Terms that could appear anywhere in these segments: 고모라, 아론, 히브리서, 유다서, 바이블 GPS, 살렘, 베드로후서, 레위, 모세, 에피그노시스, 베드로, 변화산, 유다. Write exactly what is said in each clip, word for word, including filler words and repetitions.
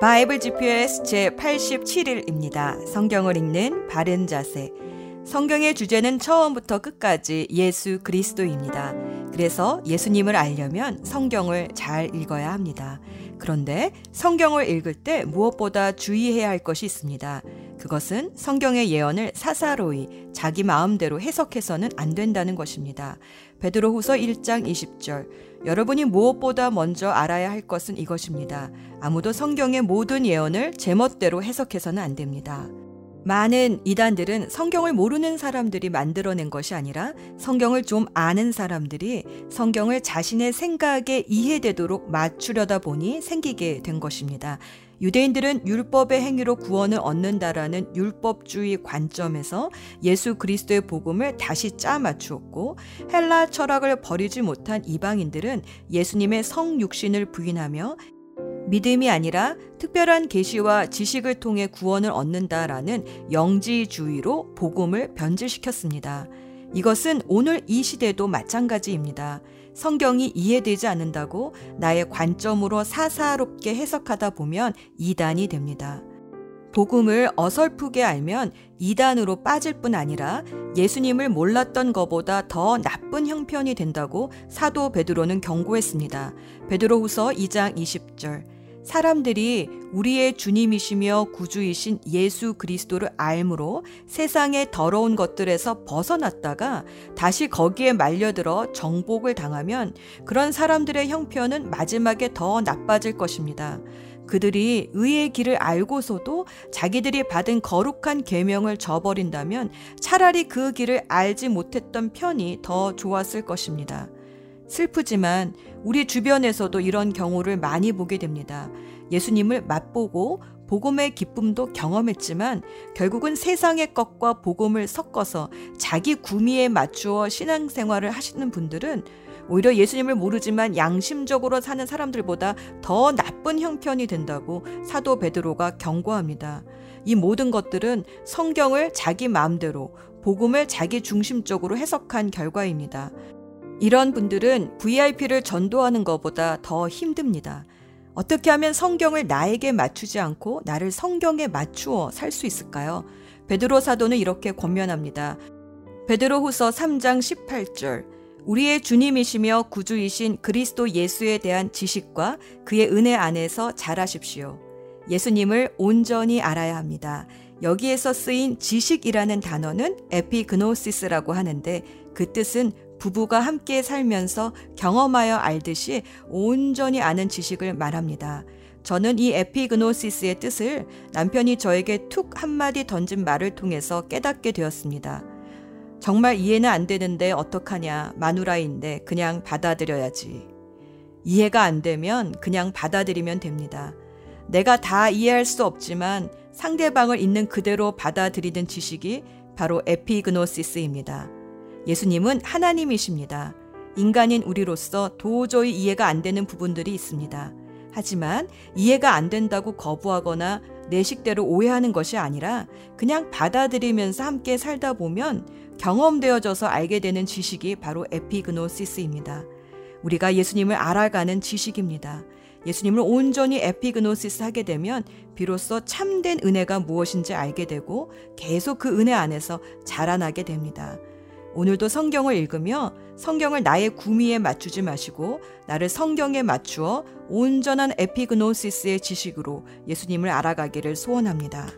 바이블 지피에스 제팔십칠 일입니다. 성경을 읽는 바른 자세. 성경의 주제는 처음부터 끝까지 예수 그리스도입니다. 그래서 예수님을 알려면 성경을 잘 읽어야 합니다. 그런데 성경을 읽을 때 무엇보다 주의해야 할 것이 있습니다. 그것은 성경의 예언을 사사로이 자기 마음대로 해석해서는 안 된다는 것입니다. 베드로후서 일 장 이십 절. 여러분이 무엇보다 먼저 알아야 할 것은 이것입니다. 아무도 성경의 모든 예언을 제멋대로 해석해서는 안 됩니다. 많은 이단들은 성경을 모르는 사람들이 만들어낸 것이 아니라 성경을 좀 아는 사람들이 성경을 자신의 생각에 이해되도록 맞추려다 보니 생기게 된 것입니다. 유대인들은 율법의 행위로 구원을 얻는다라는 율법주의 관점에서 예수 그리스도의 복음을 다시 짜 맞추었고, 헬라 철학을 버리지 못한 이방인들은 예수님의 성육신을 부인하며 믿음이 아니라 특별한 계시와 지식을 통해 구원을 얻는다라는 영지주의로 복음을 변질시켰습니다. 이것은 오늘 이 시대도 마찬가지입니다. 성경이 이해되지 않는다고 나의 관점으로 사사롭게 해석하다 보면 이단이 됩니다. 복음을 어설프게 알면 이단으로 빠질 뿐 아니라 예수님을 몰랐던 것보다 더 나쁜 형편이 된다고 사도 베드로는 경고했습니다. 베드로후서 이 장 이십 절. 사람들이 우리의 주님이시며 구주이신 예수 그리스도를 알므로 세상의 더러운 것들에서 벗어났다가 다시 거기에 말려들어 정복을 당하면 그런 사람들의 형편은 마지막에 더 나빠질 것입니다. 그들이 의의 길을 알고서도 자기들이 받은 거룩한 계명을 저버린다면 차라리 그 길을 알지 못했던 편이 더 좋았을 것입니다. 슬프지만 우리 주변에서도 이런 경우를 많이 보게 됩니다. 예수님을 맛보고 복음의 기쁨도 경험했지만 결국은 세상의 것과 복음을 섞어서 자기 구미에 맞추어 신앙생활을 하시는 분들은 오히려 예수님을 모르지만 양심적으로 사는 사람들보다 더 나쁜 형편이 된다고 사도 베드로가 경고합니다. 이 모든 것들은 성경을 자기 마음대로, 복음을 자기 중심적으로 해석한 결과입니다. 이런 분들은 브이아이피를 전도하는 것보다 더 힘듭니다. 어떻게 하면 성경을 나에게 맞추지 않고 나를 성경에 맞추어 살 수 있을까요? 베드로 사도는 이렇게 권면합니다. 베드로후서 삼 장 십팔 절. 우리의 주님이시며 구주이신 그리스도 예수에 대한 지식과 그의 은혜 안에서 자라십시오. 예수님을 온전히 알아야 합니다. 여기에서 쓰인 지식이라는 단어는 에피그노시스라고 하는데, 그 뜻은 부부가 함께 살면서 경험하여 알듯이 온전히 아는 지식을 말합니다. 저는 이 에피그노시스의 뜻을 남편이 저에게 툭 한마디 던진 말을 통해서 깨닫게 되었습니다. 정말 이해는 안 되는데 어떡하냐, 마누라인데 그냥 받아들여야지. 이해가 안 되면 그냥 받아들이면 됩니다. 내가 다 이해할 수 없지만 상대방을 있는 그대로 받아들이는 지식이 바로 에피그노시스입니다. 예수님은 하나님이십니다. 인간인 우리로서 도저히 이해가 안 되는 부분들이 있습니다. 하지만 이해가 안 된다고 거부하거나 내 식대로 오해하는 것이 아니라 그냥 받아들이면서 함께 살다 보면 경험되어져서 알게 되는 지식이 바로 에피그노시스입니다. 우리가 예수님을 알아가는 지식입니다. 예수님을 온전히 에피그노시스 하게 되면 비로소 참된 은혜가 무엇인지 알게 되고 계속 그 은혜 안에서 자라나게 됩니다. 오늘도 성경을 읽으며 성경을 나의 구미에 맞추지 마시고 나를 성경에 맞추어 온전한 에피그노시스의 지식으로 예수님을 알아가기를 소원합니다.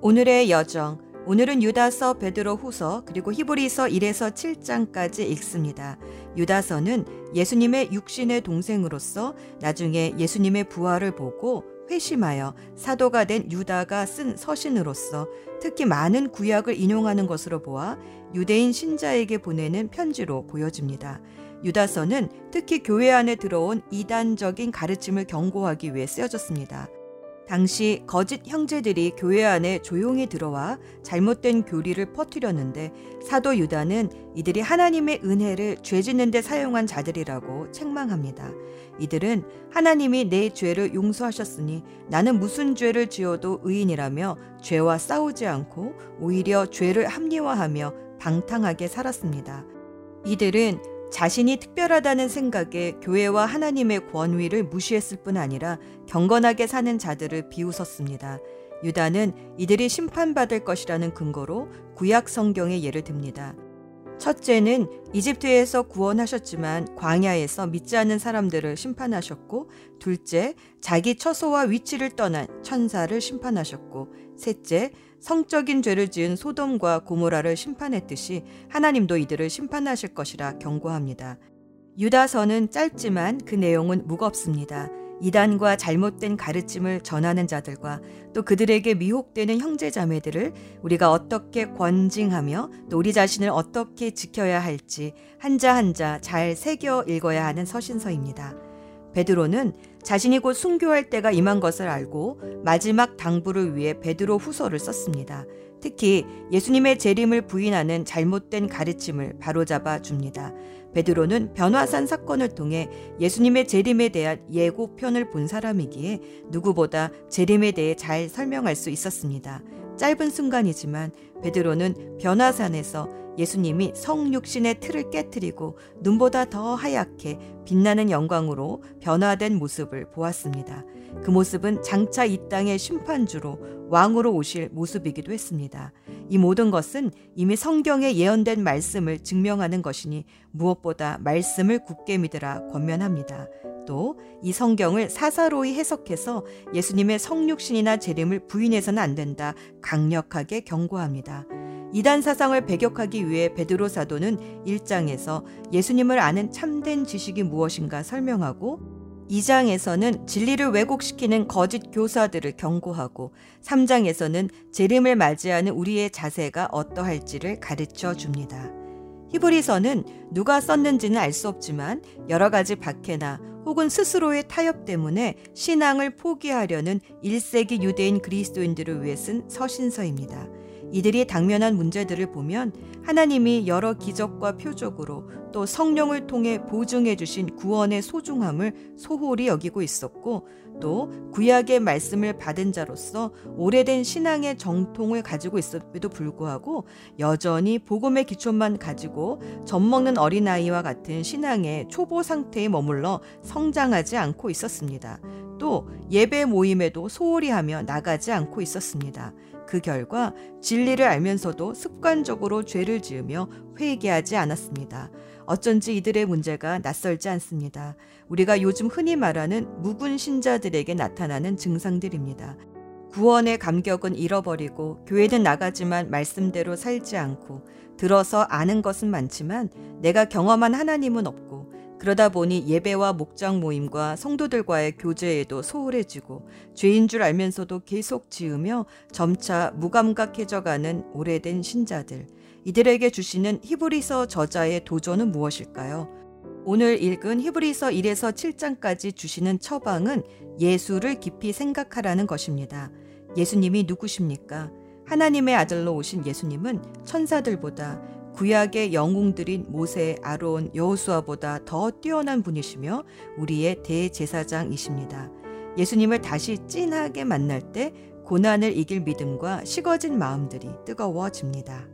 오늘의 여정. 오늘은 유다서, 베드로후서, 그리고 히브리서 일에서 칠 장까지 읽습니다. 유다서는 예수님의 육신의 동생으로서 나중에 예수님의 부활을 보고 회심하여 사도가 된 유다가 쓴 서신으로서 특히 많은 구약을 인용하는 것으로 보아 유대인 신자에게 보내는 편지로 보여집니다. 유다서는 특히 교회 안에 들어온 이단적인 가르침을 경고하기 위해 쓰여졌습니다. 당시 거짓 형제들이 교회 안에 조용히 들어와 잘못된 교리를 퍼뜨렸는데 사도 유다는 이들이 하나님의 은혜를 죄 짓는 데 사용한 자들이라고 책망합니다. 이들은 하나님이 내 죄를 용서하셨으니 나는 무슨 죄를 지어도 의인이라며 죄와 싸우지 않고 오히려 죄를 합리화하며 방탕하게 살았습니다. 이들은 자신이 특별하다는 생각에 교회와 하나님의 권위를 무시했을 뿐 아니라 경건하게 사는 자들을 비웃었습니다. 유다는 이들이 심판받을 것이라는 근거로 구약 성경의 예를 듭니다. 첫째는 이집트에서 구원하셨지만 광야에서 믿지 않는 사람들을 심판하셨고, 둘째, 자기 처소와 위치를 떠난 천사를 심판하셨고, 셋째, 성적인 죄를 지은 소돔과 고모라를 심판했듯이 하나님도 이들을 심판하실 것이라 경고합니다. 유다서는 짧지만 그 내용은 무겁습니다. 이단과 잘못된 가르침을 전하는 자들과 또 그들에게 미혹되는 형제자매들을 우리가 어떻게 권징하며 또 우리 자신을 어떻게 지켜야 할지 한자 한자 잘 새겨 읽어야 하는 서신서입니다. 베드로는 자신이 곧 순교할 때가 임한 것을 알고 마지막 당부를 위해 베드로 후서를 썼습니다. 특히 예수님의 재림을 부인하는 잘못된 가르침을 바로잡아 줍니다. 베드로는 변화산 사건을 통해 예수님의 재림에 대한 예고편을 본 사람이기에 누구보다 재림에 대해 잘 설명할 수 있었습니다. 짧은 순간이지만 베드로는 변화산에서 예수님이 성육신의 틀을 깨뜨리고 눈보다 더 하얗게 빛나는 영광으로 변화된 모습을 보았습니다. 그 모습은 장차 이 땅의 심판주로 왕으로 오실 모습이기도 했습니다. 이 모든 것은 이미 성경에 예언된 말씀을 증명하는 것이니 무엇보다 말씀을 굳게 믿으라 권면합니다. 또 이 성경을 사사로이 해석해서 예수님의 성육신이나 재림을 부인해서는 안 된다 강력하게 경고합니다. 이단 사상을 배격하기 위해 베드로 사도는 일 장에서 예수님을 아는 참된 지식이 무엇인가 설명하고, 이 장에서는 진리를 왜곡시키는 거짓 교사들을 경고하고, 삼 장에서는 재림을 맞이하는 우리의 자세가 어떠할지를 가르쳐 줍니다. 히브리서는 누가 썼는지는 알 수 없지만 여러 가지 박해나 혹은 스스로의 타협 때문에 신앙을 포기하려는 일 세기 유대인 그리스도인들을 위해 쓴 서신서입니다. 이들이 당면한 문제들을 보면 하나님이 여러 기적과 표적으로 또 성령을 통해 보증해 주신 구원의 소중함을 소홀히 여기고 있었고, 또 구약의 말씀을 받은 자로서 오래된 신앙의 정통을 가지고 있음에도 불구하고 여전히 복음의 기초만 가지고 젖먹는 어린아이와 같은 신앙의 초보 상태에 머물러 성장하지 않고 있었습니다. 또 예배 모임에도 소홀히 하며 나가지 않고 있었습니다. 그 결과 진리를 알면서도 습관적으로 죄를 지으며 회개하지 않았습니다. 어쩐지 이들의 문제가 낯설지 않습니다. 우리가 요즘 흔히 말하는 묵은 신자들에게 나타나는 증상들입니다. 구원의 감격은 잃어버리고 교회는 나가지만 말씀대로 살지 않고, 들어서 아는 것은 많지만 내가 경험한 하나님은 없고, 그러다 보니 예배와 목장 모임과 성도들과의 교제에도 소홀해지고 죄인 줄 알면서도 계속 지으며 점차 무감각해져가는 오래된 신자들. 이들에게 주시는 히브리서 저자의 도전은 무엇일까요? 오늘 읽은 히브리서 일에서 칠 장까지 주시는 처방은 예수를 깊이 생각하라는 것입니다. 예수님이 누구십니까? 하나님의 아들로 오신 예수님은 천사들보다 구약의 영웅들인 모세, 아론, 여호수아보다 더 뛰어난 분이시며 우리의 대제사장이십니다. 예수님을 다시 찐하게 만날 때 고난을 이길 믿음과 식어진 마음들이 뜨거워집니다.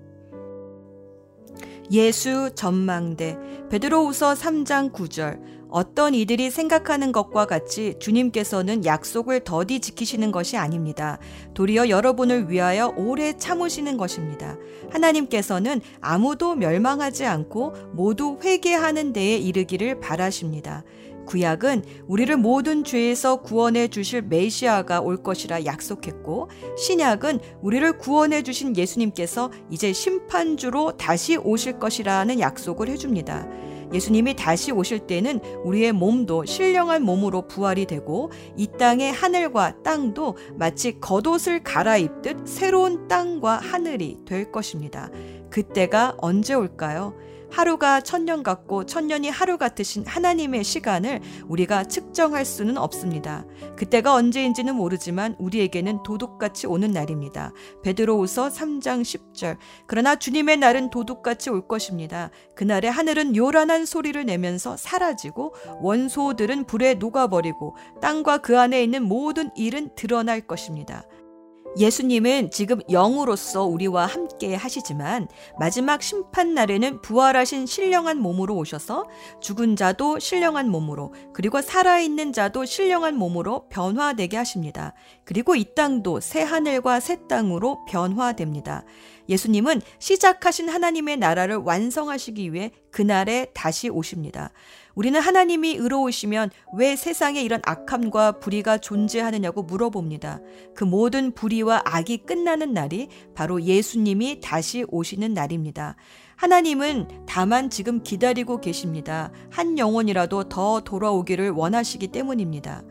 예수 전망대. 베드로후서 삼 장 구 절. 어떤 이들이 생각하는 것과 같이 주님께서는 약속을 더디 지키시는 것이 아닙니다. 도리어 여러분을 위하여 오래 참으시는 것입니다. 하나님께서는 아무도 멸망하지 않고 모두 회개하는 데에 이르기를 바라십니다. 구약은 우리를 모든 죄에서 구원해 주실 메시아가 올 것이라 약속했고, 신약은 우리를 구원해 주신 예수님께서 이제 심판주로 다시 오실 것이라는 약속을 해줍니다. 예수님이 다시 오실 때는 우리의 몸도 신령한 몸으로 부활이 되고, 이 땅의 하늘과 땅도 마치 겉옷을 갈아입듯 새로운 땅과 하늘이 될 것입니다. 그때가 언제 올까요? 하루가 천년 같고 천년이 하루 같으신 하나님의 시간을 우리가 측정할 수는 없습니다. 그때가 언제인지는 모르지만 우리에게는 도둑같이 오는 날입니다. 베드로후서 삼 장 십 절. 그러나 주님의 날은 도둑같이 올 것입니다. 그날에 하늘은 요란한 소리를 내면서 사라지고 원소들은 불에 녹아버리고 땅과 그 안에 있는 모든 일은 드러날 것입니다. 예수님은 지금 영으로서 우리와 함께 하시지만 마지막 심판 날에는 부활하신 신령한 몸으로 오셔서 죽은 자도 신령한 몸으로, 그리고 살아있는 자도 신령한 몸으로 변화되게 하십니다. 그리고 이 땅도 새 하늘과 새 땅으로 변화됩니다. 예수님은 시작하신 하나님의 나라를 완성하시기 위해 그날에 다시 오십니다. 우리는 하나님이 의로우시면 왜 세상에 이런 악함과 불의가 존재하느냐고 물어봅니다. 그 모든 불의와 악이 끝나는 날이 바로 예수님이 다시 오시는 날입니다. 하나님은 다만 지금 기다리고 계십니다. 한 영혼이라도 더 돌아오기를 원하시기 때문입니다.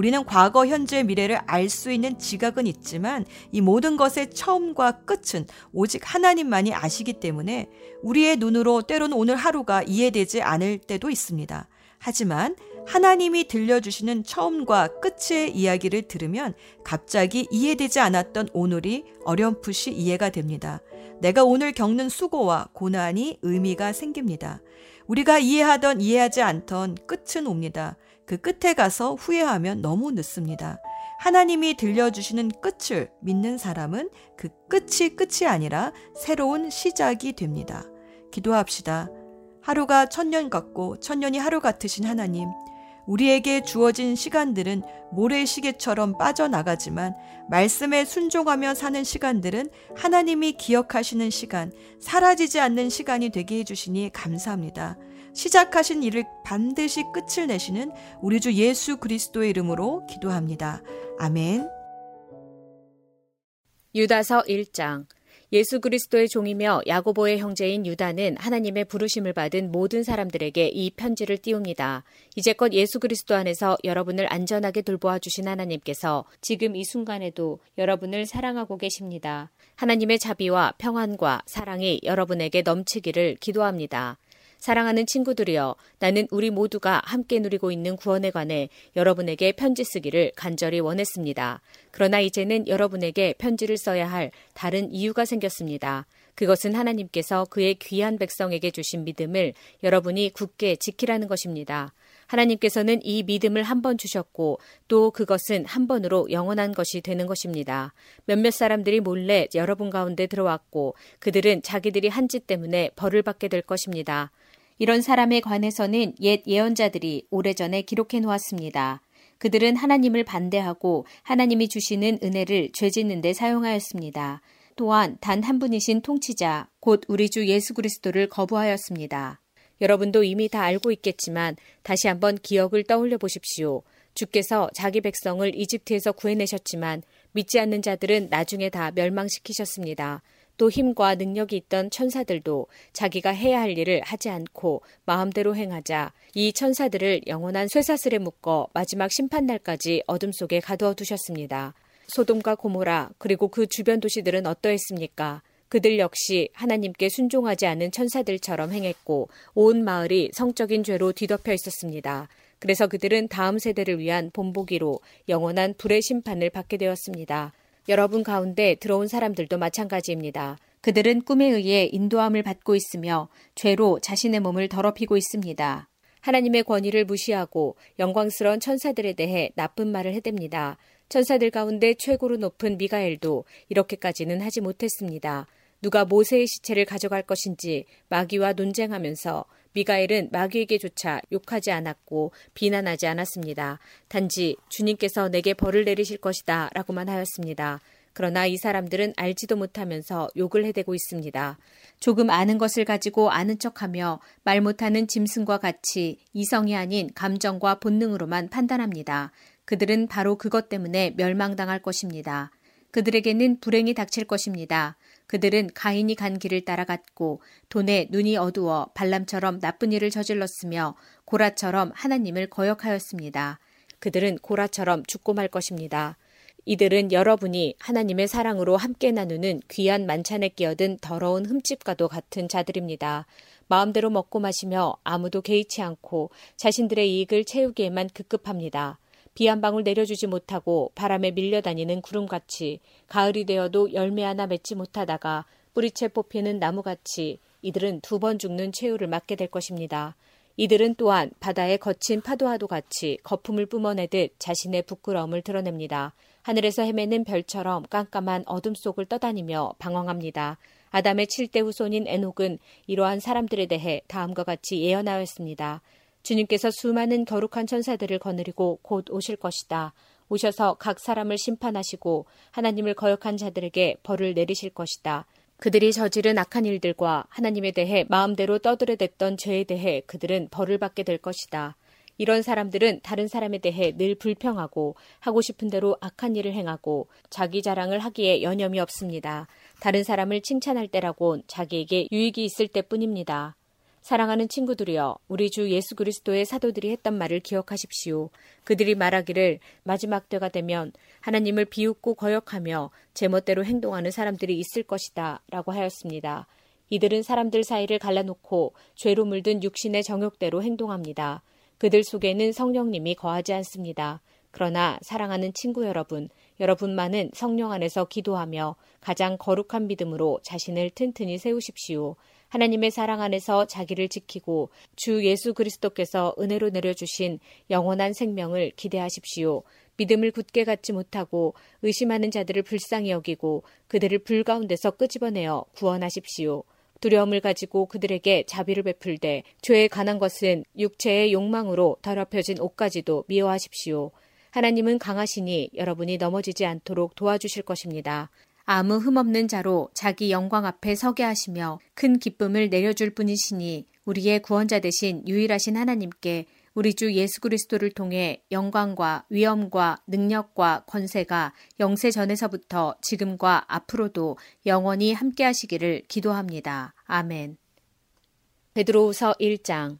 우리는 과거, 현재, 미래를 알 수 있는 지각은 있지만 이 모든 것의 처음과 끝은 오직 하나님만이 아시기 때문에 우리의 눈으로 때로는 오늘 하루가 이해되지 않을 때도 있습니다. 하지만 하나님이 들려주시는 처음과 끝의 이야기를 들으면 갑자기 이해되지 않았던 오늘이 어렴풋이 이해가 됩니다. 내가 오늘 겪는 수고와 고난이 의미가 생깁니다. 우리가 이해하던 이해하지 않던 끝은 옵니다. 그 끝에 가서 후회하면 너무 늦습니다. 하나님이 들려주시는 끝을 믿는 사람은 그 끝이 끝이 아니라 새로운 시작이 됩니다. 기도합시다. 하루가 천년 같고 천년이 하루 같으신 하나님, 우리에게 주어진 시간들은 모래시계처럼 빠져나가지만 말씀에 순종하며 사는 시간들은 하나님이 기억하시는 시간, 사라지지 않는 시간이 되게 해주시니 감사합니다. 시작하신 일을 반드시 끝을 내시는 우리 주 예수 그리스도의 이름으로 기도합니다. 아멘. 유다서 일 장. 예수 그리스도의 종이며 야고보의 형제인 유다는 하나님의 부르심을 받은 모든 사람들에게 이 편지를 띄웁니다. 이제껏 예수 그리스도 안에서 여러분을 안전하게 돌보아 주신 하나님께서 지금 이 순간에도 여러분을 사랑하고 계십니다. 하나님의 자비와 평안과 사랑이 여러분에게 넘치기를 기도합니다. 사랑하는 친구들이여, 나는 우리 모두가 함께 누리고 있는 구원에 관해 여러분에게 편지 쓰기를 간절히 원했습니다. 그러나 이제는 여러분에게 편지를 써야 할 다른 이유가 생겼습니다. 그것은 하나님께서 그의 귀한 백성에게 주신 믿음을 여러분이 굳게 지키라는 것입니다. 하나님께서는 이 믿음을 한 번 주셨고 또 그것은 한 번으로 영원한 것이 되는 것입니다. 몇몇 사람들이 몰래 여러분 가운데 들어왔고 그들은 자기들이 한 짓 때문에 벌을 받게 될 것입니다. 이런 사람에 관해서는 옛 예언자들이 오래전에 기록해 놓았습니다. 그들은 하나님을 반대하고 하나님이 주시는 은혜를 죄짓는 데 사용하였습니다. 또한 단 한 분이신 통치자, 곧 우리 주 예수 그리스도를 거부하였습니다. 여러분도 이미 다 알고 있겠지만 다시 한번 기억을 떠올려 보십시오. 주께서 자기 백성을 이집트에서 구해내셨지만 믿지 않는 자들은 나중에 다 멸망시키셨습니다. 또 힘과 능력이 있던 천사들도 자기가 해야 할 일을 하지 않고 마음대로 행하자 이 천사들을 영원한 쇠사슬에 묶어 마지막 심판날까지 어둠 속에 가두어 두셨습니다. 소돔과 고모라 그리고 그 주변 도시들은 어떠했습니까? 그들 역시 하나님께 순종하지 않은 천사들처럼 행했고 온 마을이 성적인 죄로 뒤덮여 있었습니다. 그래서 그들은 다음 세대를 위한 본보기로 영원한 불의 심판을 받게 되었습니다. 여러분 가운데 들어온 사람들도 마찬가지입니다. 그들은 꿈에 의해 인도함을 받고 있으며 죄로 자신의 몸을 더럽히고 있습니다. 하나님의 권위를 무시하고 영광스러운 천사들에 대해 나쁜 말을 해댑니다. 천사들 가운데 최고로 높은 미가엘도 이렇게까지는 하지 못했습니다. 누가 모세의 시체를 가져갈 것인지 마귀와 논쟁하면서 미가엘은 마귀에게조차 욕하지 않았고 비난하지 않았습니다. 단지 주님께서 내게 벌을 내리실 것이다 라고만 하였습니다. 그러나 이 사람들은 알지도 못하면서 욕을 해대고 있습니다. 조금 아는 것을 가지고 아는 척하며 말 못하는 짐승과 같이 이성이 아닌 감정과 본능으로만 판단합니다. 그들은 바로 그것 때문에 멸망당할 것입니다. 그들에게는 불행이 닥칠 것입니다. 그들은 가인이 간 길을 따라갔고 돈에 눈이 어두워 발람처럼 나쁜 일을 저질렀으며 고라처럼 하나님을 거역하였습니다. 그들은 고라처럼 죽고 말 것입니다. 이들은 여러분이 하나님의 사랑으로 함께 나누는 귀한 만찬에 끼어든 더러운 흠집과도 같은 자들입니다. 마음대로 먹고 마시며 아무도 개의치 않고 자신들의 이익을 채우기에만 급급합니다. 비 한 방울 내려주지 못하고 바람에 밀려다니는 구름같이, 가을이 되어도 열매 하나 맺지 못하다가 뿌리채 뽑히는 나무같이 이들은 두 번 죽는 최후를 맞게 될 것입니다. 이들은 또한 바다의 거친 파도와도 같이 거품을 뿜어내듯 자신의 부끄러움을 드러냅니다. 하늘에서 헤매는 별처럼 깜깜한 어둠 속을 떠다니며 방황합니다. 아담의 칠 대 후손인 에녹은 이러한 사람들에 대해 다음과 같이 예언하였습니다. 주님께서 수많은 거룩한 천사들을 거느리고 곧 오실 것이다. 오셔서 각 사람을 심판하시고 하나님을 거역한 자들에게 벌을 내리실 것이다. 그들이 저지른 악한 일들과 하나님에 대해 마음대로 떠들어댔던 죄에 대해 그들은 벌을 받게 될 것이다. 이런 사람들은 다른 사람에 대해 늘 불평하고 하고 싶은 대로 악한 일을 행하고 자기 자랑을 하기에 여념이 없습니다. 다른 사람을 칭찬할 때라곤 자기에게 유익이 있을 때뿐입니다. 사랑하는 친구들이여, 우리 주 예수 그리스도의 사도들이 했던 말을 기억하십시오. 그들이 말하기를 마지막 때가 되면 하나님을 비웃고 거역하며 제멋대로 행동하는 사람들이 있을 것이다 라고 하였습니다. 이들은 사람들 사이를 갈라놓고 죄로 물든 육신의 정욕대로 행동합니다. 그들 속에는 성령님이 거하지 않습니다. 그러나 사랑하는 친구 여러분, 여러분만은 성령 안에서 기도하며 가장 거룩한 믿음으로 자신을 튼튼히 세우십시오. 하나님의 사랑 안에서 자기를 지키고 주 예수 그리스도께서 은혜로 내려주신 영원한 생명을 기대하십시오. 믿음을 굳게 갖지 못하고 의심하는 자들을 불쌍히 여기고 그들을 불 가운데서 끄집어내어 구원하십시오. 두려움을 가지고 그들에게 자비를 베풀되 죄에 관한 것은 육체의 욕망으로 더럽혀진 옷까지도 미워하십시오. 하나님은 강하시니 여러분이 넘어지지 않도록 도와주실 것입니다. 아무 흠없는 자로 자기 영광 앞에 서게 하시며 큰 기쁨을 내려줄 분이시니 우리의 구원자 되신 유일하신 하나님께 우리 주 예수 그리스도를 통해 영광과 위엄과 능력과 권세가 영세 전에서부터 지금과 앞으로도 영원히 함께 하시기를 기도합니다. 아멘. 베드로후서 일 장.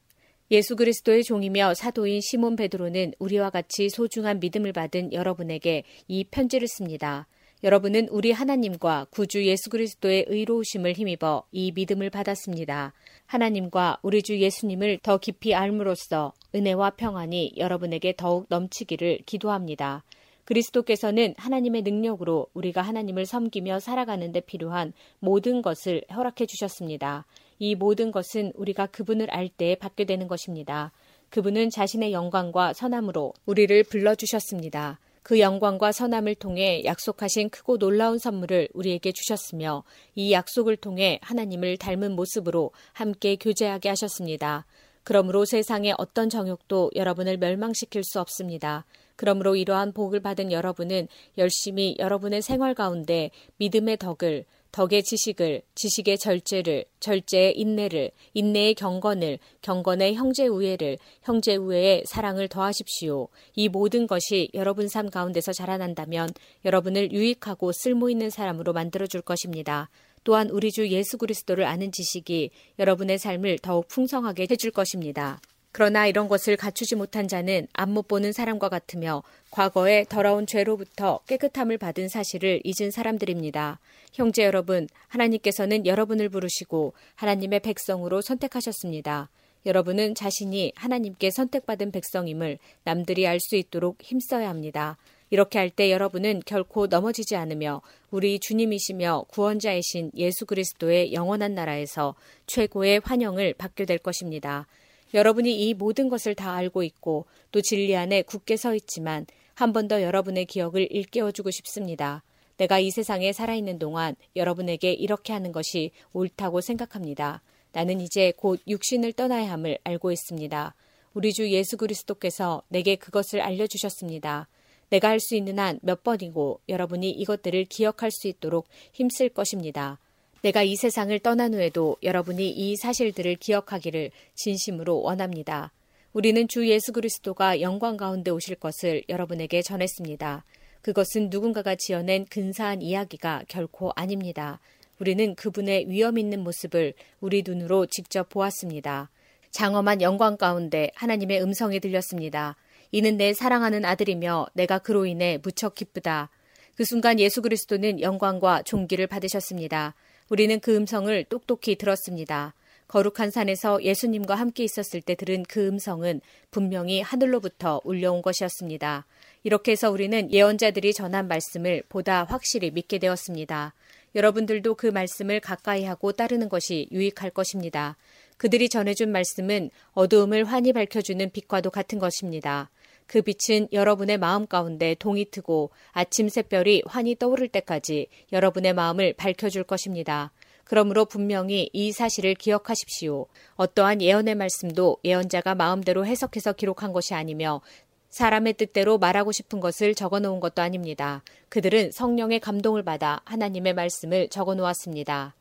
예수 그리스도의 종이며 사도인 시몬 베드로는 우리와 같이 소중한 믿음을 받은 여러분에게 이 편지를 씁니다. 여러분은 우리 하나님과 구주 예수 그리스도의 의로우심을 힘입어 이 믿음을 받았습니다. 하나님과 우리 주 예수님을 더 깊이 알므로써 은혜와 평안이 여러분에게 더욱 넘치기를 기도합니다. 그리스도께서는 하나님의 능력으로 우리가 하나님을 섬기며 살아가는 데 필요한 모든 것을 허락해 주셨습니다. 이 모든 것은 우리가 그분을 알 때에 받게 되는 것입니다. 그분은 자신의 영광과 선함으로 우리를 불러주셨습니다. 그 영광과 선함을 통해 약속하신 크고 놀라운 선물을 우리에게 주셨으며 이 약속을 통해 하나님을 닮은 모습으로 함께 교제하게 하셨습니다. 그러므로 세상의 어떤 정욕도 여러분을 멸망시킬 수 없습니다. 그러므로 이러한 복을 받은 여러분은 열심히 여러분의 생활 가운데 믿음의 덕을, 덕의 지식을, 지식의 절제를, 절제의 인내를, 인내의 경건을, 경건의 형제 우애를, 형제 우애의 사랑을 더하십시오. 이 모든 것이 여러분 삶 가운데서 자라난다면 여러분을 유익하고 쓸모있는 사람으로 만들어줄 것입니다. 또한 우리 주 예수 그리스도를 아는 지식이 여러분의 삶을 더욱 풍성하게 해줄 것입니다. 그러나 이런 것을 갖추지 못한 자는 앞못 보는 사람과 같으며 과거의 더러운 죄로부터 깨끗함을 받은 사실을 잊은 사람들입니다. 형제 여러분, 하나님께서는 여러분을 부르시고 하나님의 백성으로 선택하셨습니다. 여러분은 자신이 하나님께 선택받은 백성임을 남들이 알 수 있도록 힘써야 합니다. 이렇게 할 때 여러분은 결코 넘어지지 않으며 우리 주님이시며 구원자이신 예수 그리스도의 영원한 나라에서 최고의 환영을 받게 될 것입니다. 여러분이 이 모든 것을 다 알고 있고 또 진리 안에 굳게 서 있지만 한 번 더 여러분의 기억을 일깨워주고 싶습니다. 내가 이 세상에 살아있는 동안 여러분에게 이렇게 하는 것이 옳다고 생각합니다. 나는 이제 곧 육신을 떠나야 함을 알고 있습니다. 우리 주 예수 그리스도께서 내게 그것을 알려주셨습니다. 내가 할 수 있는 한 몇 번이고 여러분이 이것들을 기억할 수 있도록 힘쓸 것입니다. 내가 이 세상을 떠난 후에도 여러분이 이 사실들을 기억하기를 진심으로 원합니다. 우리는 주 예수 그리스도가 영광 가운데 오실 것을 여러분에게 전했습니다. 그것은 누군가가 지어낸 근사한 이야기가 결코 아닙니다. 우리는 그분의 위엄 있는 모습을 우리 눈으로 직접 보았습니다. 장엄한 영광 가운데 하나님의 음성이 들렸습니다. 이는 내 사랑하는 아들이며 내가 그로 인해 무척 기쁘다. 그 순간 예수 그리스도는 영광과 존귀를 받으셨습니다. 우리는 그 음성을 똑똑히 들었습니다. 거룩한 산에서 예수님과 함께 있었을 때 들은 그 음성은 분명히 하늘로부터 울려온 것이었습니다. 이렇게 해서 우리는 예언자들이 전한 말씀을 보다 확실히 믿게 되었습니다. 여러분들도 그 말씀을 가까이 하고 따르는 것이 유익할 것입니다. 그들이 전해준 말씀은 어두움을 환히 밝혀주는 빛과도 같은 것입니다. 그 빛은 여러분의 마음 가운데 동이 트고 아침 샛별이 환히 떠오를 때까지 여러분의 마음을 밝혀줄 것입니다. 그러므로 분명히 이 사실을 기억하십시오. 어떠한 예언의 말씀도 예언자가 마음대로 해석해서 기록한 것이 아니며 사람의 뜻대로 말하고 싶은 것을 적어놓은 것도 아닙니다. 그들은 성령의 감동을 받아 하나님의 말씀을 적어놓았습니다.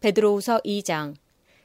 베드로후서 이 장.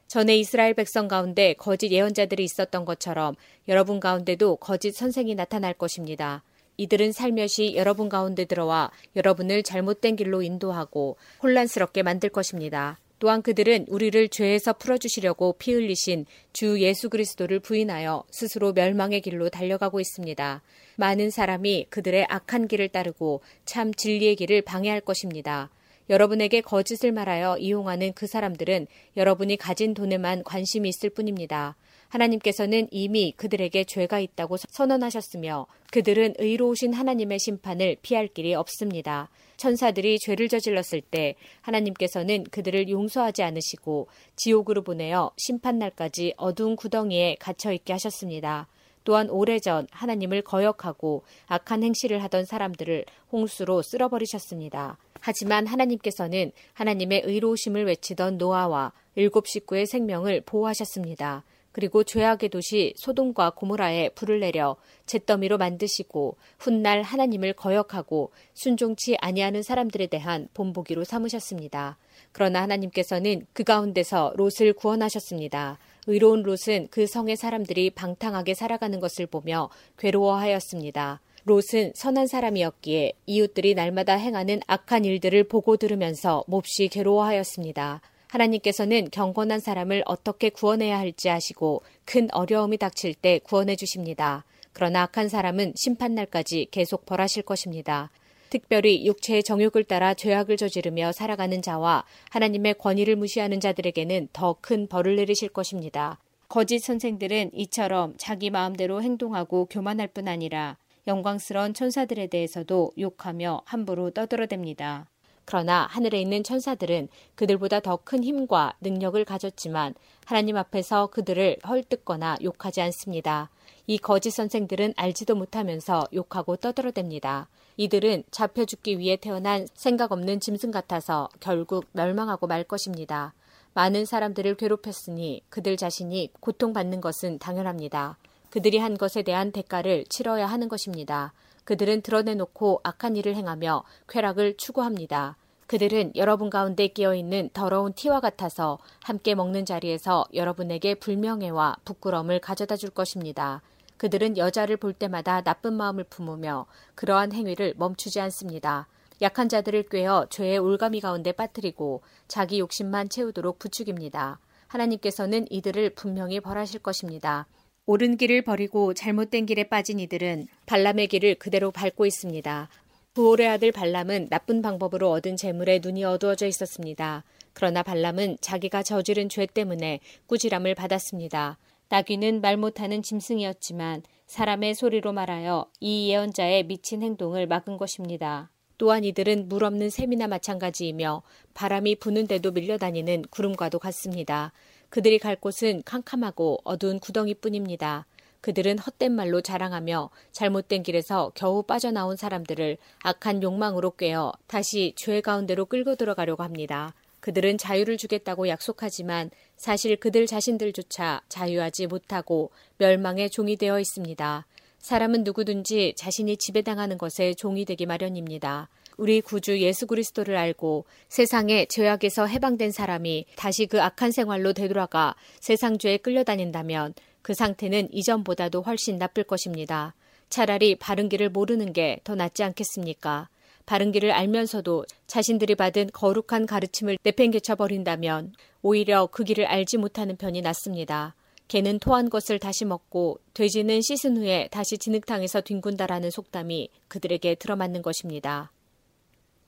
전에 이스라엘 백성 가운데 거짓 예언자들이 있었던 것처럼 여러분 가운데도 거짓 선생이 나타날 것입니다. 이들은 살며시 여러분 가운데 들어와 여러분을 잘못된 길로 인도하고 혼란스럽게 만들 것입니다. 또한 그들은 우리를 죄에서 풀어주시려고 피 흘리신 주 예수 그리스도를 부인하여 스스로 멸망의 길로 달려가고 있습니다. 많은 사람이 그들의 악한 길을 따르고 참 진리의 길을 방해할 것입니다. 여러분에게 거짓을 말하여 이용하는 그 사람들은 여러분이 가진 돈에만 관심이 있을 뿐입니다. 하나님께서는 이미 그들에게 죄가 있다고 선언하셨으며 그들은 의로우신 하나님의 심판을 피할 길이 없습니다. 천사들이 죄를 저질렀을 때 하나님께서는 그들을 용서하지 않으시고 지옥으로 보내어 심판날까지 어두운 구덩이에 갇혀있게 하셨습니다. 또한 오래전 하나님을 거역하고 악한 행실을 하던 사람들을 홍수로 쓸어버리셨습니다. 하지만 하나님께서는 하나님의 의로우심을 외치던 노아와 일곱 식구의 생명을 보호하셨습니다. 그리고 죄악의 도시 소돔과 고모라에 불을 내려 잿더미로 만드시고 훗날 하나님을 거역하고 순종치 아니하는 사람들에 대한 본보기로 삼으셨습니다. 그러나 하나님께서는 그 가운데서 롯을 구원하셨습니다. 의로운 롯은 그 성의 사람들이 방탕하게 살아가는 것을 보며 괴로워하였습니다. 롯은 선한 사람이었기에 이웃들이 날마다 행하는 악한 일들을 보고 들으면서 몹시 괴로워하였습니다. 하나님께서는 경건한 사람을 어떻게 구원해야 할지 아시고 큰 어려움이 닥칠 때 구원해 주십니다. 그러나 악한 사람은 심판날까지 계속 벌하실 것입니다. 특별히 육체의 정욕을 따라 죄악을 저지르며 살아가는 자와 하나님의 권위를 무시하는 자들에게는 더 큰 벌을 내리실 것입니다. 거짓 선생들은 이처럼 자기 마음대로 행동하고 교만할 뿐 아니라 영광스러운 천사들에 대해서도 욕하며 함부로 떠들어댑니다. 그러나 하늘에 있는 천사들은 그들보다 더 큰 힘과 능력을 가졌지만 하나님 앞에서 그들을 헐뜯거나 욕하지 않습니다. 이 거짓 선생들은 알지도 못하면서 욕하고 떠들어댑니다. 이들은 잡혀 죽기 위해 태어난 생각 없는 짐승 같아서 결국 멸망하고 말 것입니다. 많은 사람들을 괴롭혔으니 그들 자신이 고통받는 것은 당연합니다. 그들이 한 것에 대한 대가를 치러야 하는 것입니다. 그들은 드러내놓고 악한 일을 행하며 쾌락을 추구합니다. 그들은 여러분 가운데 끼어있는 더러운 티와 같아서 함께 먹는 자리에서 여러분에게 불명예와 부끄러움을 가져다 줄 것입니다. 그들은 여자를 볼 때마다 나쁜 마음을 품으며 그러한 행위를 멈추지 않습니다. 약한 자들을 꿰어 죄의 올가미 가운데 빠뜨리고 자기 욕심만 채우도록 부추깁니다. 하나님께서는 이들을 분명히 벌하실 것입니다. 옳은 길을 버리고 잘못된 길에 빠진 이들은 발람의 길을 그대로 밟고 있습니다. 부올의 아들 발람은 나쁜 방법으로 얻은 재물에 눈이 어두워져 있었습니다. 그러나 발람은 자기가 저지른 죄 때문에 꾸지람을 받았습니다. 나귀는 말 못하는 짐승이었지만 사람의 소리로 말하여 이 예언자의 미친 행동을 막은 것입니다. 또한 이들은 물 없는 샘이나 마찬가지이며 바람이 부는데도 밀려다니는 구름과도 같습니다. 그들이 갈 곳은 캄캄하고 어두운 구덩이뿐입니다. 그들은 헛된 말로 자랑하며 잘못된 길에서 겨우 빠져나온 사람들을 악한 욕망으로 꿰어 다시 죄 가운데로 끌고 들어가려고 합니다. 그들은 자유를 주겠다고 약속하지만 사실 그들 자신들조차 자유하지 못하고 멸망의 종이 되어 있습니다. 사람은 누구든지 자신이 지배당하는 것에 종이 되기 마련입니다. 우리 구주 예수 그리스도를 알고 세상의 죄악에서 해방된 사람이 다시 그 악한 생활로 되돌아가 세상 죄에 끌려다닌다면 그 상태는 이전보다도 훨씬 나쁠 것입니다. 차라리 바른 길을 모르는 게 더 낫지 않겠습니까? 바른 길을 알면서도 자신들이 받은 거룩한 가르침을 내팽개쳐 버린다면 오히려 그 길을 알지 못하는 편이 낫습니다. 개는 토한 것을 다시 먹고 돼지는 씻은 후에 다시 진흙탕에서 뒹군다라는 속담이 그들에게 들어맞는 것입니다.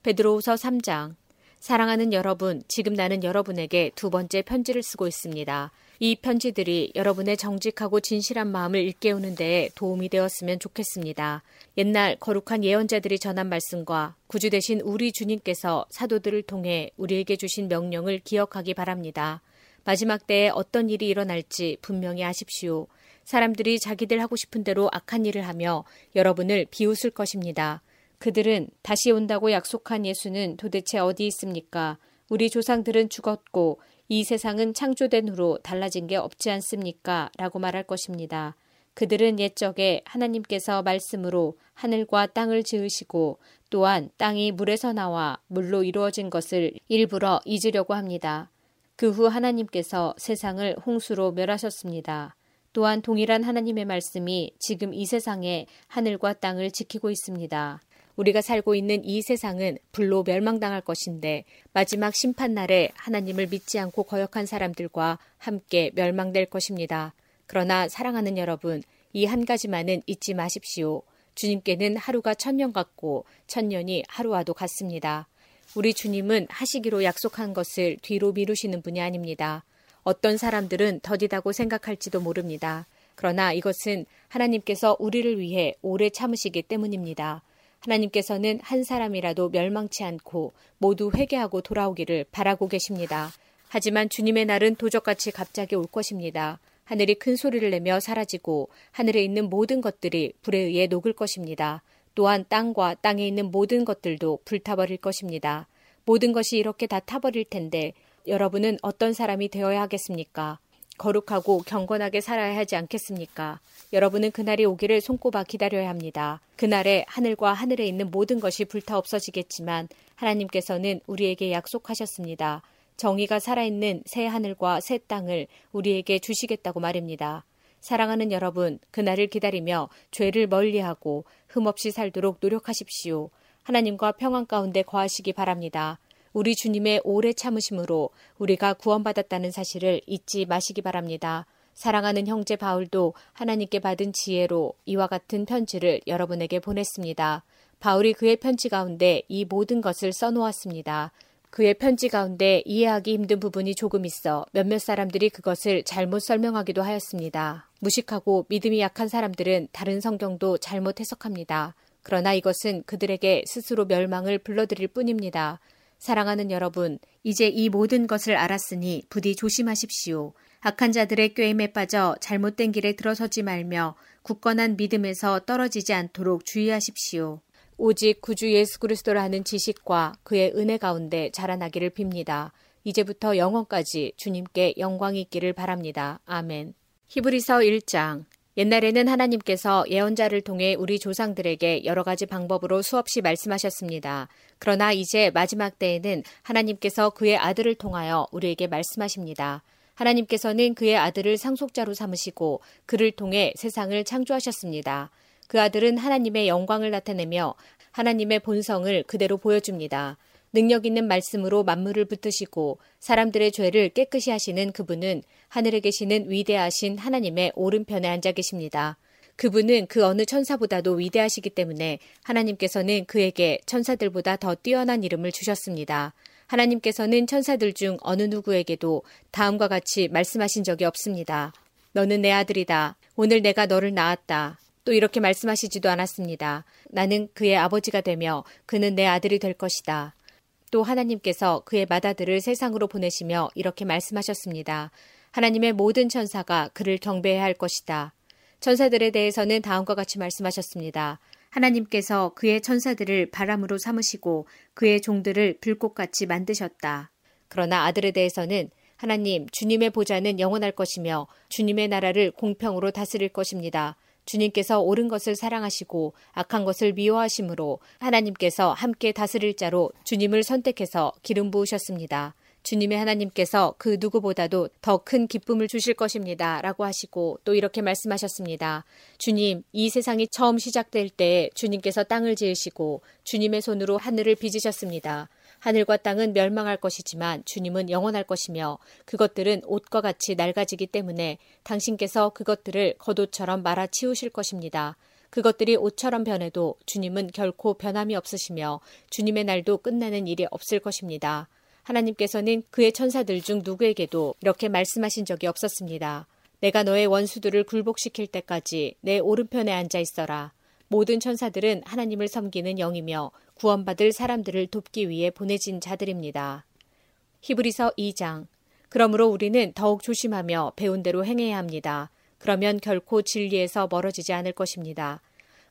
베드로후서 삼 장. 사랑하는 여러분, 지금 나는 여러분에게 두 번째 편지를 쓰고 있습니다. 이 편지들이 여러분의 정직하고 진실한 마음을 일깨우는 데에 도움이 되었으면 좋겠습니다. 옛날 거룩한 예언자들이 전한 말씀과 구주 되신 우리 주님께서 사도들을 통해 우리에게 주신 명령을 기억하기 바랍니다. 마지막 때에 어떤 일이 일어날지 분명히 아십시오. 사람들이 자기들 하고 싶은 대로 악한 일을 하며 여러분을 비웃을 것입니다. 그들은 다시 온다고 약속한 예수는 도대체 어디 있습니까? 우리 조상들은 죽었고 이 세상은 창조된 후로 달라진 게 없지 않습니까? 라고 말할 것입니다. 그들은 옛적에 하나님께서 말씀으로 하늘과 땅을 지으시고 또한 땅이 물에서 나와 물로 이루어진 것을 일부러 잊으려고 합니다. 그 후 하나님께서 세상을 홍수로 멸하셨습니다. 또한 동일한 하나님의 말씀이 지금 이 세상에 하늘과 땅을 지키고 있습니다. 우리가 살고 있는 이 세상은 불로 멸망당할 것인데 마지막 심판날에 하나님을 믿지 않고 거역한 사람들과 함께 멸망될 것입니다. 그러나 사랑하는 여러분, 이 한 가지만은 잊지 마십시오. 주님께는 하루가 천년 같고 천년이 하루와도 같습니다. 우리 주님은 하시기로 약속한 것을 뒤로 미루시는 분이 아닙니다. 어떤 사람들은 더디다고 생각할지도 모릅니다. 그러나 이것은 하나님께서 우리를 위해 오래 참으시기 때문입니다. 하나님께서는 한 사람이라도 멸망치 않고 모두 회개하고 돌아오기를 바라고 계십니다. 하지만 주님의 날은 도적같이 갑자기 올 것입니다. 하늘이 큰 소리를 내며 사라지고 하늘에 있는 모든 것들이 불에 의해 녹을 것입니다. 또한 땅과 땅에 있는 모든 것들도 불타버릴 것입니다. 모든 것이 이렇게 다 타버릴 텐데 여러분은 어떤 사람이 되어야 하겠습니까? 거룩하고 경건하게 살아야 하지 않겠습니까? 여러분은 그날이 오기를 손꼽아 기다려야 합니다. 그날에 하늘과 하늘에 있는 모든 것이 불타 없어지겠지만 하나님께서는 우리에게 약속하셨습니다. 정의가 살아있는 새 하늘과 새 땅을 우리에게 주시겠다고 말입니다. 사랑하는 여러분, 그날을 기다리며 죄를 멀리하고 흠없이 살도록 노력하십시오. 하나님과 평안 가운데 거하시기 바랍니다. 우리 주님의 오래 참으심으로 우리가 구원받았다는 사실을 잊지 마시기 바랍니다. 사랑하는 형제 바울도 하나님께 받은 지혜로 이와 같은 편지를 여러분에게 보냈습니다. 바울이 그의 편지 가운데 이 모든 것을 써놓았습니다. 그의 편지 가운데 이해하기 힘든 부분이 조금 있어 몇몇 사람들이 그것을 잘못 설명하기도 하였습니다. 무식하고 믿음이 약한 사람들은 다른 성경도 잘못 해석합니다. 그러나 이것은 그들에게 스스로 멸망을 불러들일 뿐입니다. 사랑하는 여러분, 이제 이 모든 것을 알았으니 부디 조심하십시오. 악한 자들의 꾀임에 빠져 잘못된 길에 들어서지 말며 굳건한 믿음에서 떨어지지 않도록 주의하십시오. 오직 구주 예수 그리스도라는 지식과 그의 은혜 가운데 자라나기를 빕니다. 이제부터 영원까지 주님께 영광이 있기를 바랍니다. 아멘. 히브리서 일 장. 옛날에는 하나님께서 예언자를 통해 우리 조상들에게 여러 가지 방법으로 수없이 말씀하셨습니다. 그러나 이제 마지막 때에는 하나님께서 그의 아들을 통하여 우리에게 말씀하십니다. 하나님께서는 그의 아들을 상속자로 삼으시고 그를 통해 세상을 창조하셨습니다. 그 아들은 하나님의 영광을 나타내며 하나님의 본성을 그대로 보여줍니다. 능력 있는 말씀으로 만물을 붙드시고 사람들의 죄를 깨끗이 하시는 그분은 하늘에 계시는 위대하신 하나님의 오른편에 앉아 계십니다. 그분은 그 어느 천사보다도 위대하시기 때문에 하나님께서는 그에게 천사들보다 더 뛰어난 이름을 주셨습니다. 하나님께서는 천사들 중 어느 누구에게도 다음과 같이 말씀하신 적이 없습니다. 너는 내 아들이다. 오늘 내가 너를 낳았다. 또 이렇게 말씀하시지도 않았습니다. 나는 그의 아버지가 되며 그는 내 아들이 될 것이다. 또 하나님께서 그의 맏아들을 세상으로 보내시며 이렇게 말씀하셨습니다. 하나님의 모든 천사가 그를 경배해야 할 것이다. 천사들에 대해서는 다음과 같이 말씀하셨습니다. 하나님께서 그의 천사들을 바람으로 삼으시고 그의 종들을 불꽃같이 만드셨다. 그러나 아들에 대해서는 하나님, 주님의 보좌는 영원할 것이며 주님의 나라를 공평으로 다스릴 것입니다. 주님께서 옳은 것을 사랑하시고 악한 것을 미워하심으로 하나님께서 함께 다스릴 자로 주님을 선택해서 기름 부으셨습니다. 주님의 하나님께서 그 누구보다도 더 큰 기쁨을 주실 것입니다. 라고 하시고 또 이렇게 말씀하셨습니다. 주님, 이 세상이 처음 시작될 때에 주님께서 땅을 지으시고 주님의 손으로 하늘을 빚으셨습니다. 하늘과 땅은 멸망할 것이지만 주님은 영원할 것이며 그것들은 옷과 같이 낡아지기 때문에 당신께서 그것들을 겉옷처럼 말아치우실 것입니다. 그것들이 옷처럼 변해도 주님은 결코 변함이 없으시며 주님의 날도 끝나는 일이 없을 것입니다. 하나님께서는 그의 천사들 중 누구에게도 이렇게 말씀하신 적이 없었습니다. 내가 너의 원수들을 굴복시킬 때까지 내 오른편에 앉아 있어라. 모든 천사들은 하나님을 섬기는 영이며 구원받을 사람들을 돕기 위해 보내진 자들입니다. 히브리서 이 장. 그러므로 우리는 더욱 조심하며 배운 대로 행해야 합니다. 그러면 결코 진리에서 멀어지지 않을 것입니다.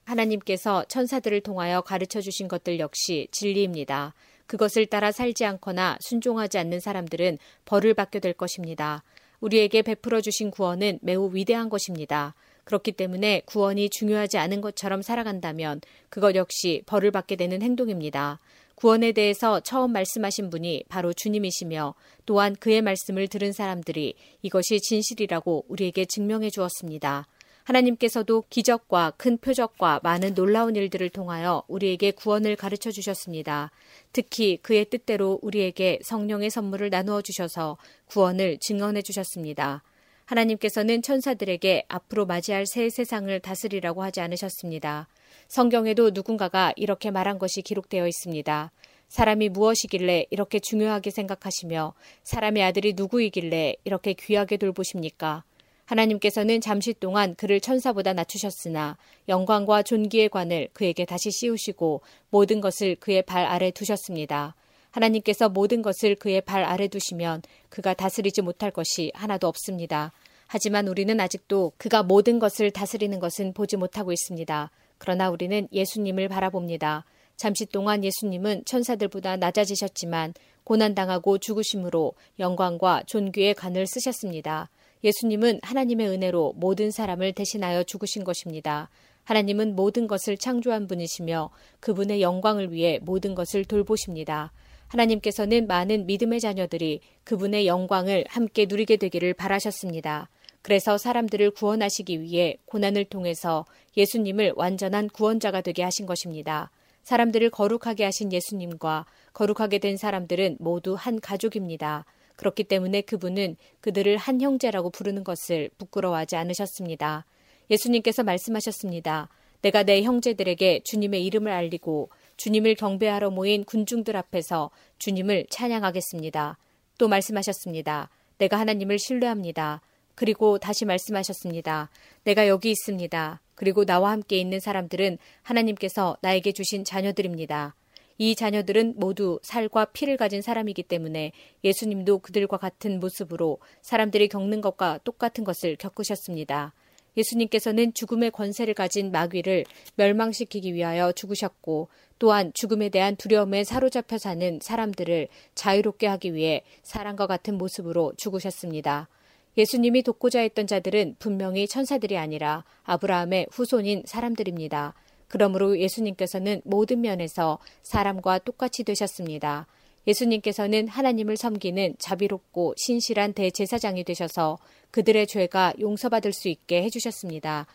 하나님께서 천사들을 통하여 가르쳐 주신 것들 역시 진리입니다. 그것을 따라 살지 않거나 순종하지 않는 사람들은 벌을 받게 될 것입니다. 우리에게 베풀어 주신 구원은 매우 위대한 것입니다. 그렇기 때문에 구원이 중요하지 않은 것처럼 살아간다면 그것 역시 벌을 받게 되는 행동입니다. 구원에 대해서 처음 말씀하신 분이 바로 주님이시며 또한 그의 말씀을 들은 사람들이 이것이 진실이라고 우리에게 증명해 주었습니다. 하나님께서도 기적과 큰 표적과 많은 놀라운 일들을 통하여 우리에게 구원을 가르쳐 주셨습니다. 특히 그의 뜻대로 우리에게 성령의 선물을 나누어 주셔서 구원을 증언해 주셨습니다. 하나님께서는 천사들에게 앞으로 맞이할 새 세상을 다스리라고 하지 않으셨습니다. 성경에도 누군가가 이렇게 말한 것이 기록되어 있습니다. 사람이 무엇이길래 이렇게 중요하게 생각하시며 사람의 아들이 누구이길래 이렇게 귀하게 돌보십니까? 하나님께서는 잠시 동안 그를 천사보다 낮추셨으나 영광과 존귀의 관을 그에게 다시 씌우시고 모든 것을 그의 발 아래 두셨습니다. 하나님께서 모든 것을 그의 발 아래 두시면 그가 다스리지 못할 것이 하나도 없습니다. 하지만 우리는 아직도 그가 모든 것을 다스리는 것은 보지 못하고 있습니다. 그러나 우리는 예수님을 바라봅니다. 잠시 동안 예수님은 천사들보다 낮아지셨지만 고난당하고 죽으심으로 영광과 존귀의 관을 쓰셨습니다. 예수님은 하나님의 은혜로 모든 사람을 대신하여 죽으신 것입니다. 하나님은 모든 것을 창조한 분이시며 그분의 영광을 위해 모든 것을 돌보십니다. 하나님께서는 많은 믿음의 자녀들이 그분의 영광을 함께 누리게 되기를 바라셨습니다. 그래서 사람들을 구원하시기 위해 고난을 통해서 예수님을 완전한 구원자가 되게 하신 것입니다. 사람들을 거룩하게 하신 예수님과 거룩하게 된 사람들은 모두 한 가족입니다. 그렇기 때문에 그분은 그들을 한 형제라고 부르는 것을 부끄러워하지 않으셨습니다. 예수님께서 말씀하셨습니다. 내가 내 형제들에게 주님의 이름을 알리고 주님을 경배하러 모인 군중들 앞에서 주님을 찬양하겠습니다. 또 말씀하셨습니다. 내가 하나님을 신뢰합니다. 그리고 다시 말씀하셨습니다. 내가 여기 있습니다. 그리고 나와 함께 있는 사람들은 하나님께서 나에게 주신 자녀들입니다. 이 자녀들은 모두 살과 피를 가진 사람이기 때문에 예수님도 그들과 같은 모습으로 사람들이 겪는 것과 똑같은 것을 겪으셨습니다. 예수님께서는 죽음의 권세를 가진 마귀를 멸망시키기 위하여 죽으셨고 또한 죽음에 대한 두려움에 사로잡혀 사는 사람들을 자유롭게 하기 위해 사람과 같은 모습으로 죽으셨습니다. 예수님이 돕고자 했던 자들은 분명히 천사들이 아니라 아브라함의 후손인 사람들입니다. 그러므로 예수님께서는 모든 면에서 사람과 똑같이 되셨습니다. 예수님께서는 하나님을 섬기는 자비롭고 신실한 대제사장이 되셔서 그들의 죄가 용서받을 수 있게 해주셨습니다.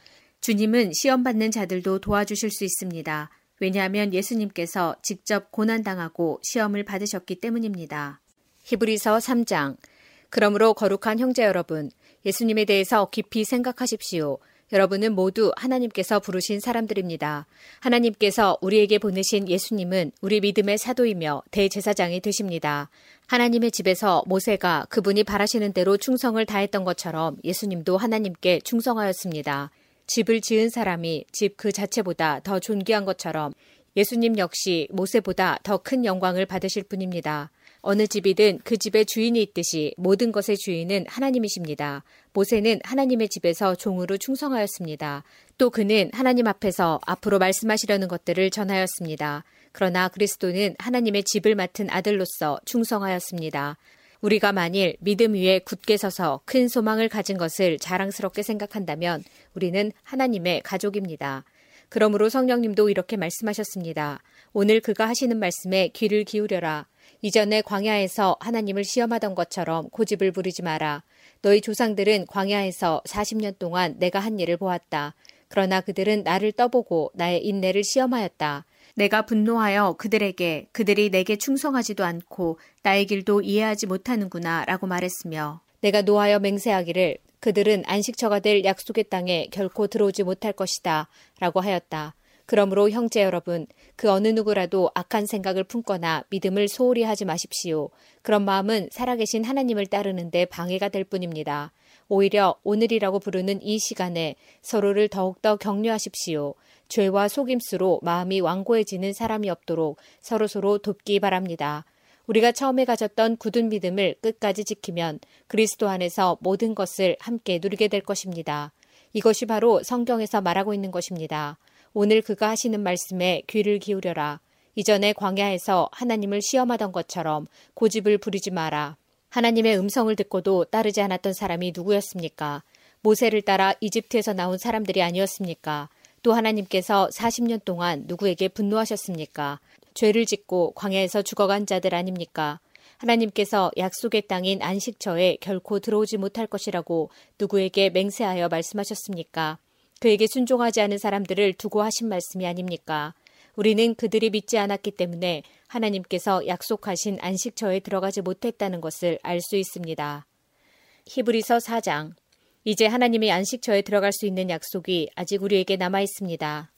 주님은 시험받는 자들도 도와주실 수 있습니다. 왜냐하면 예수님께서 직접 고난당하고 시험을 받으셨기 때문입니다. 히브리서 삼 장. 그러므로 거룩한 형제 여러분, 예수님에 대해서 깊이 생각하십시오. 여러분은 모두 하나님께서 부르신 사람들입니다. 하나님께서 우리에게 보내신 예수님은 우리 믿음의 사도이며 대제사장이 되십니다. 하나님의 집에서 모세가 그분이 바라시는 대로 충성을 다했던 것처럼 예수님도 하나님께 충성하였습니다. 집을 지은 사람이 집 그 자체보다 더 존귀한 것처럼 예수님 역시 모세보다 더 큰 영광을 받으실 분입니다. 어느 집이든 그 집의 주인이 있듯이 모든 것의 주인은 하나님이십니다. 모세는 하나님의 집에서 종으로 충성하였습니다. 또 그는 하나님 앞에서 앞으로 말씀하시려는 것들을 전하였습니다. 그러나 그리스도는 하나님의 집을 맡은 아들로서 충성하였습니다. 우리가 만일 믿음 위에 굳게 서서 큰 소망을 가진 것을 자랑스럽게 생각한다면 우리는 하나님의 가족입니다. 그러므로 성령님도 이렇게 말씀하셨습니다. 오늘 그가 하시는 말씀에 귀를 기울여라. 이전에 광야에서 하나님을 시험하던 것처럼 고집을 부리지 마라. 너희 조상들은 광야에서 사십 년 동안 내가 한 일을 보았다. 그러나 그들은 나를 떠보고 나의 인내를 시험하였다. 내가 분노하여 그들에게 그들이 내게 충성하지도 않고 나의 길도 이해하지 못하는구나 라고 말했으며 내가 노하여 맹세하기를 그들은 안식처가 될 약속의 땅에 결코 들어오지 못할 것이다 라고 하였다. 그러므로 형제 여러분, 그 어느 누구라도 악한 생각을 품거나 믿음을 소홀히 하지 마십시오. 그런 마음은 살아계신 하나님을 따르는 데 방해가 될 뿐입니다. 오히려 오늘이라고 부르는 이 시간에 서로를 더욱더 격려하십시오. 죄와 속임수로 마음이 완고해지는 사람이 없도록 서로서로 돕기 바랍니다. 우리가 처음에 가졌던 굳은 믿음을 끝까지 지키면 그리스도 안에서 모든 것을 함께 누리게 될 것입니다. 이것이 바로 성경에서 말하고 있는 것입니다. 오늘 그가 하시는 말씀에 귀를 기울여라. 이전에 광야에서 하나님을 시험하던 것처럼 고집을 부리지 마라. 하나님의 음성을 듣고도 따르지 않았던 사람이 누구였습니까? 모세를 따라 이집트에서 나온 사람들이 아니었습니까? 또 하나님께서 사십 년 동안 누구에게 분노하셨습니까? 죄를 짓고 광야에서 죽어간 자들 아닙니까? 하나님께서 약속의 땅인 안식처에 결코 들어오지 못할 것이라고 누구에게 맹세하여 말씀하셨습니까? 그에게 순종하지 않은 사람들을 두고 하신 말씀이 아닙니까? 우리는 그들이 믿지 않았기 때문에 하나님께서 약속하신 안식처에 들어가지 못했다는 것을 알 수 있습니다. 히브리서 사 장. 이제 하나님의 안식처에 들어갈 수 있는 약속이 아직 우리에게 남아 있습니다.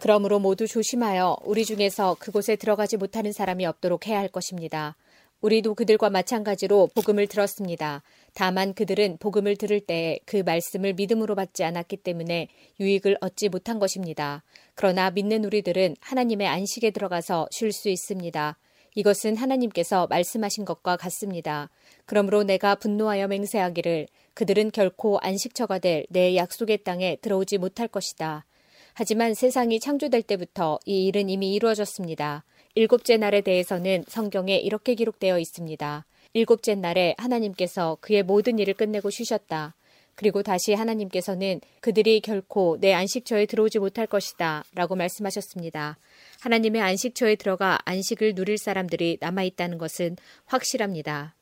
그러므로 모두 조심하여 우리 중에서 그곳에 들어가지 못하는 사람이 없도록 해야 할 것입니다. 우리도 그들과 마찬가지로 복음을 들었습니다. 다만 그들은 복음을 들을 때에 그 말씀을 믿음으로 받지 않았기 때문에 유익을 얻지 못한 것입니다. 그러나 믿는 우리들은 하나님의 안식에 들어가서 쉴 수 있습니다. 이것은 하나님께서 말씀하신 것과 같습니다. 그러므로 내가 분노하여 맹세하기를 그들은 결코 안식처가 될 내 약속의 땅에 들어오지 못할 것이다. 하지만 세상이 창조될 때부터 이 일은 이미 이루어졌습니다. 일곱째 날에 대해서는 성경에 이렇게 기록되어 있습니다. 일곱째 날에 하나님께서 그의 모든 일을 끝내고 쉬셨다. 그리고 다시 하나님께서는 그들이 결코 내 안식처에 들어오지 못할 것이다 라고 말씀하셨습니다. 하나님의 안식처에 들어가 안식을 누릴 사람들이 남아있다는 것은 확실합니다.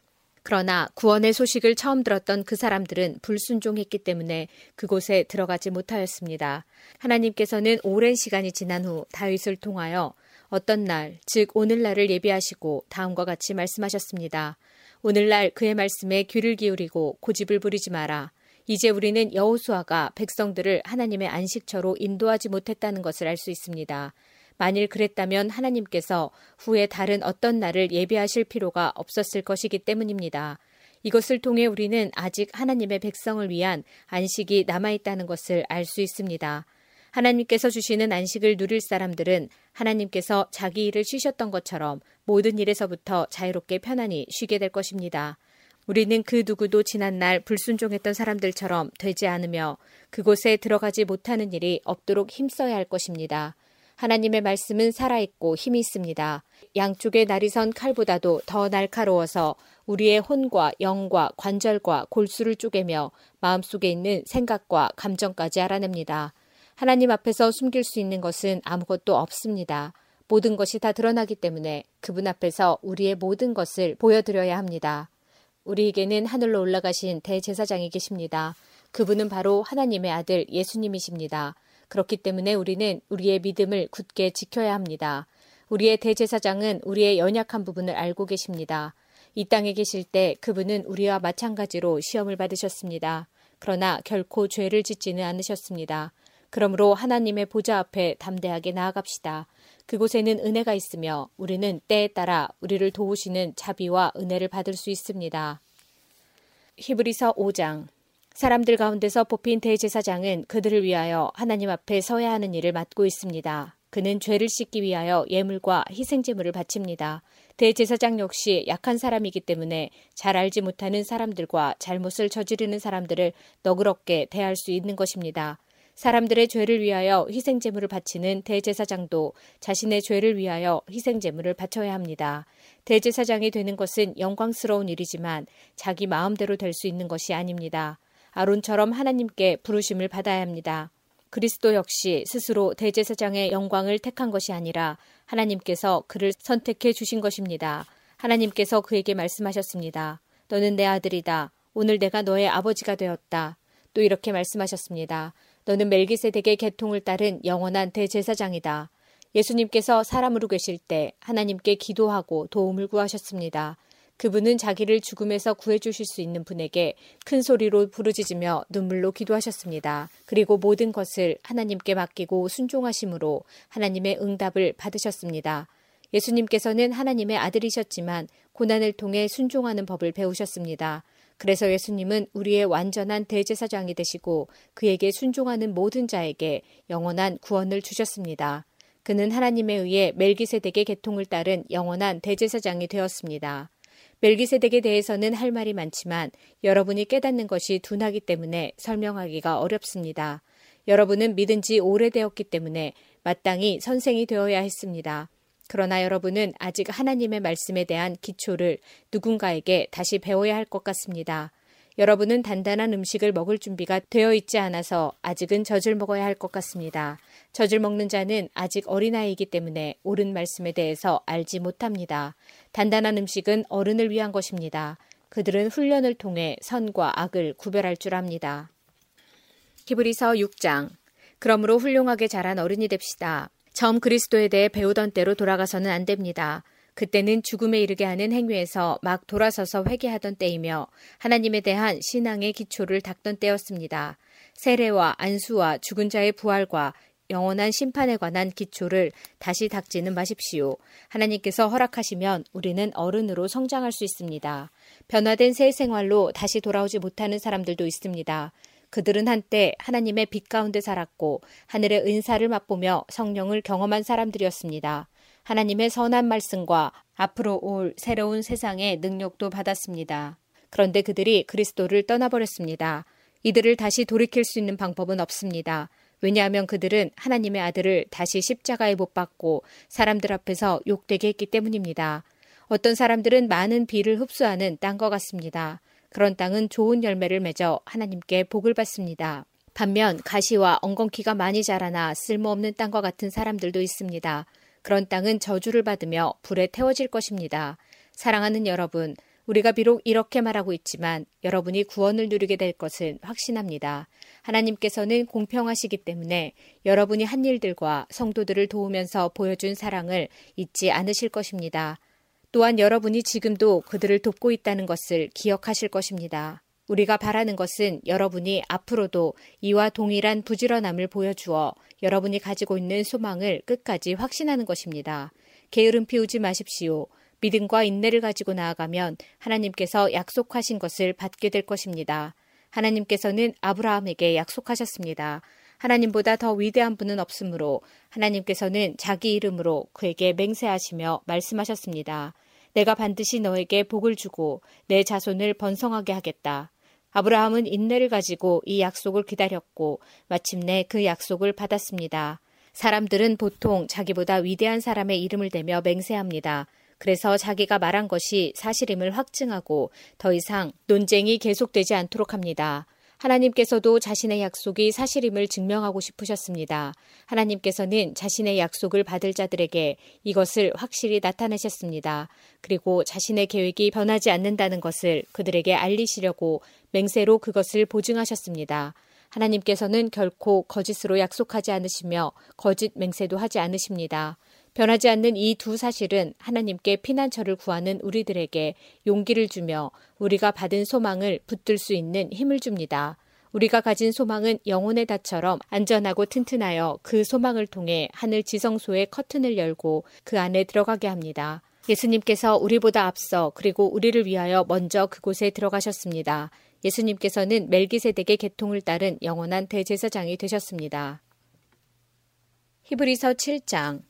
그러나 구원의 소식을 처음 들었던 그 사람들은 불순종했기 때문에 그곳에 들어가지 못하였습니다. 하나님께서는 오랜 시간이 지난 후 다윗을 통하여 어떤 날, 즉 오늘날을 예비하시고 다음과 같이 말씀하셨습니다. 오늘날 그의 말씀에 귀를 기울이고 고집을 부리지 마라. 이제 우리는 여호수아가 백성들을 하나님의 안식처로 인도하지 못했다는 것을 알 수 있습니다. 만일 그랬다면 하나님께서 후에 다른 어떤 날을 예비하실 필요가 없었을 것이기 때문입니다. 이것을 통해 우리는 아직 하나님의 백성을 위한 안식이 남아있다는 것을 알 수 있습니다. 하나님께서 주시는 안식을 누릴 사람들은 하나님께서 자기 일을 쉬셨던 것처럼 모든 일에서부터 자유롭게 편안히 쉬게 될 것입니다. 우리는 그 누구도 지난날 불순종했던 사람들처럼 되지 않으며 그곳에 들어가지 못하는 일이 없도록 힘써야 할 것입니다. 하나님의 말씀은 살아있고 힘이 있습니다. 양쪽의 날이 선 칼보다도 더 날카로워서 우리의 혼과 영과 관절과 골수를 쪼개며 마음속에 있는 생각과 감정까지 알아냅니다. 하나님 앞에서 숨길 수 있는 것은 아무것도 없습니다. 모든 것이 다 드러나기 때문에 그분 앞에서 우리의 모든 것을 보여드려야 합니다. 우리에게는 하늘로 올라가신 대제사장이 계십니다. 그분은 바로 하나님의 아들 예수님이십니다. 그렇기 때문에 우리는 우리의 믿음을 굳게 지켜야 합니다. 우리의 대제사장은 우리의 연약한 부분을 알고 계십니다. 이 땅에 계실 때 그분은 우리와 마찬가지로 시험을 받으셨습니다. 그러나 결코 죄를 짓지는 않으셨습니다. 그러므로 하나님의 보좌 앞에 담대하게 나아갑시다. 그곳에는 은혜가 있으며 우리는 때에 따라 우리를 도우시는 자비와 은혜를 받을 수 있습니다. 히브리서 오 장. 사람들 가운데서 뽑힌 대제사장은 그들을 위하여 하나님 앞에 서야 하는 일을 맡고 있습니다. 그는 죄를 씻기 위하여 예물과 희생제물을 바칩니다. 대제사장 역시 약한 사람이기 때문에 잘 알지 못하는 사람들과 잘못을 저지르는 사람들을 너그럽게 대할 수 있는 것입니다. 사람들의 죄를 위하여 희생제물을 바치는 대제사장도 자신의 죄를 위하여 희생제물을 바쳐야 합니다. 대제사장이 되는 것은 영광스러운 일이지만 자기 마음대로 될 수 있는 것이 아닙니다. 아론처럼 하나님께 부르심을 받아야 합니다. 그리스도 역시 스스로 대제사장의 영광을 택한 것이 아니라 하나님께서 그를 선택해 주신 것입니다. 하나님께서 그에게 말씀하셨습니다. 너는 내 아들이다. 오늘 내가 너의 아버지가 되었다. 또 이렇게 말씀하셨습니다. 너는 멜기세덱의 계통을 따른 영원한 대제사장이다. 예수님께서 사람으로 계실 때 하나님께 기도하고 도움을 구하셨습니다. 그분은 자기를 죽음에서 구해주실 수 있는 분에게 큰 소리로 부르짖으며 눈물로 기도하셨습니다. 그리고 모든 것을 하나님께 맡기고 순종하심으로 하나님의 응답을 받으셨습니다. 예수님께서는 하나님의 아들이셨지만 고난을 통해 순종하는 법을 배우셨습니다. 그래서 예수님은 우리의 완전한 대제사장이 되시고 그에게 순종하는 모든 자에게 영원한 구원을 주셨습니다. 그는 하나님에 의해 멜기세덱의 계통을 따른 영원한 대제사장이 되었습니다. 멜기세덱에 대해서는 할 말이 많지만 여러분이 깨닫는 것이 둔하기 때문에 설명하기가 어렵습니다. 여러분은 믿은 지 오래되었기 때문에 마땅히 선생이 되어야 했습니다. 그러나 여러분은 아직 하나님의 말씀에 대한 기초를 누군가에게 다시 배워야 할 것 같습니다. 여러분은 단단한 음식을 먹을 준비가 되어 있지 않아서 아직은 젖을 먹어야 할 것 같습니다. 젖을 먹는 자는 아직 어린아이이기 때문에 옳은 말씀에 대해서 알지 못합니다. 단단한 음식은 어른을 위한 것입니다. 그들은 훈련을 통해 선과 악을 구별할 줄 압니다. 히브리서 육 장. 그러므로 훌륭하게 자란 어른이 됩시다. 처음 그리스도에 대해 배우던 때로 돌아가서는 안 됩니다. 그때는 죽음에 이르게 하는 행위에서 막 돌아서서 회개하던 때이며 하나님에 대한 신앙의 기초를 닦던 때였습니다. 세례와 안수와 죽은 자의 부활과 영원한 심판에 관한 기초를 다시 닦지는 마십시오. 하나님께서 허락하시면 우리는 어른으로 성장할 수 있습니다. 변화된 새 생활로 다시 돌아오지 못하는 사람들도 있습니다. 그들은 한때 하나님의 빛 가운데 살았고 하늘의 은사를 맛보며 성령을 경험한 사람들이었습니다. 하나님의 선한 말씀과 앞으로 올 새로운 세상의 능력도 받았습니다. 그런데 그들이 그리스도를 떠나버렸습니다. 이들을 다시 돌이킬 수 있는 방법은 없습니다. 왜냐하면 그들은 하나님의 아들을 다시 십자가에 못 박고 사람들 앞에서 욕되게 했기 때문입니다. 어떤 사람들은 많은 비를 흡수하는 땅과 같습니다. 그런 땅은 좋은 열매를 맺어 하나님께 복을 받습니다. 반면 가시와 엉겅퀴가 많이 자라나 쓸모없는 땅과 같은 사람들도 있습니다. 그런 땅은 저주를 받으며 불에 태워질 것입니다. 사랑하는 여러분, 우리가 비록 이렇게 말하고 있지만 여러분이 구원을 누리게 될 것은 확신합니다. 하나님께서는 공평하시기 때문에 여러분이 한 일들과 성도들을 도우면서 보여준 사랑을 잊지 않으실 것입니다. 또한 여러분이 지금도 그들을 돕고 있다는 것을 기억하실 것입니다. 우리가 바라는 것은 여러분이 앞으로도 이와 동일한 부지런함을 보여주어 여러분이 가지고 있는 소망을 끝까지 확신하는 것입니다. 게으름 피우지 마십시오. 믿음과 인내를 가지고 나아가면 하나님께서 약속하신 것을 받게 될 것입니다. 하나님께서는 아브라함에게 약속하셨습니다. 하나님보다 더 위대한 분은 없으므로 하나님께서는 자기 이름으로 그에게 맹세하시며 말씀하셨습니다. 내가 반드시 너에게 복을 주고 내 자손을 번성하게 하겠다. 아브라함은 인내를 가지고 이 약속을 기다렸고 마침내 그 약속을 받았습니다. 사람들은 보통 자기보다 위대한 사람의 이름을 대며 맹세합니다. 그래서 자기가 말한 것이 사실임을 확증하고 더 이상 논쟁이 계속되지 않도록 합니다. 하나님께서도 자신의 약속이 사실임을 증명하고 싶으셨습니다. 하나님께서는 자신의 약속을 받을 자들에게 이것을 확실히 나타내셨습니다. 그리고 자신의 계획이 변하지 않는다는 것을 그들에게 알리시려고 맹세로 그것을 보증하셨습니다. 하나님께서는 결코 거짓으로 약속하지 않으시며 거짓 맹세도 하지 않으십니다. 변하지 않는 이 두 사실은 하나님께 피난처를 구하는 우리들에게 용기를 주며 우리가 받은 소망을 붙들 수 있는 힘을 줍니다. 우리가 가진 소망은 영혼의 닷처럼 안전하고 튼튼하여 그 소망을 통해 하늘 지성소의 커튼을 열고 그 안에 들어가게 합니다. 예수님께서 우리보다 앞서 그리고 우리를 위하여 먼저 그곳에 들어가셨습니다. 예수님께서는 멜기세덱의 계통을 따른 영원한 대제사장이 되셨습니다. 히브리서 칠 장.